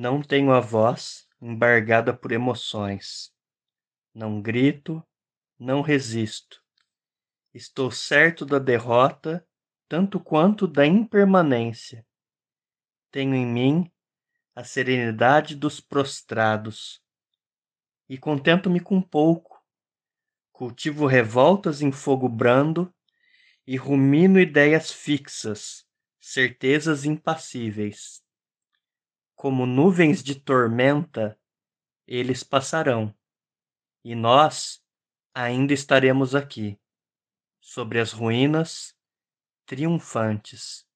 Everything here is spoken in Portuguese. Não tenho a voz embargada por emoções. Não grito, não resisto. Estou certo da derrota, tanto quanto da impermanência. Tenho em mim a serenidade dos prostrados. E contento-me com pouco. Cultivo revoltas em fogo brando e rumino ideias fixas, certezas impassíveis. Como nuvens de tormenta, eles passarão. E nós ainda estaremos aqui, sobre as ruínas, triunfantes.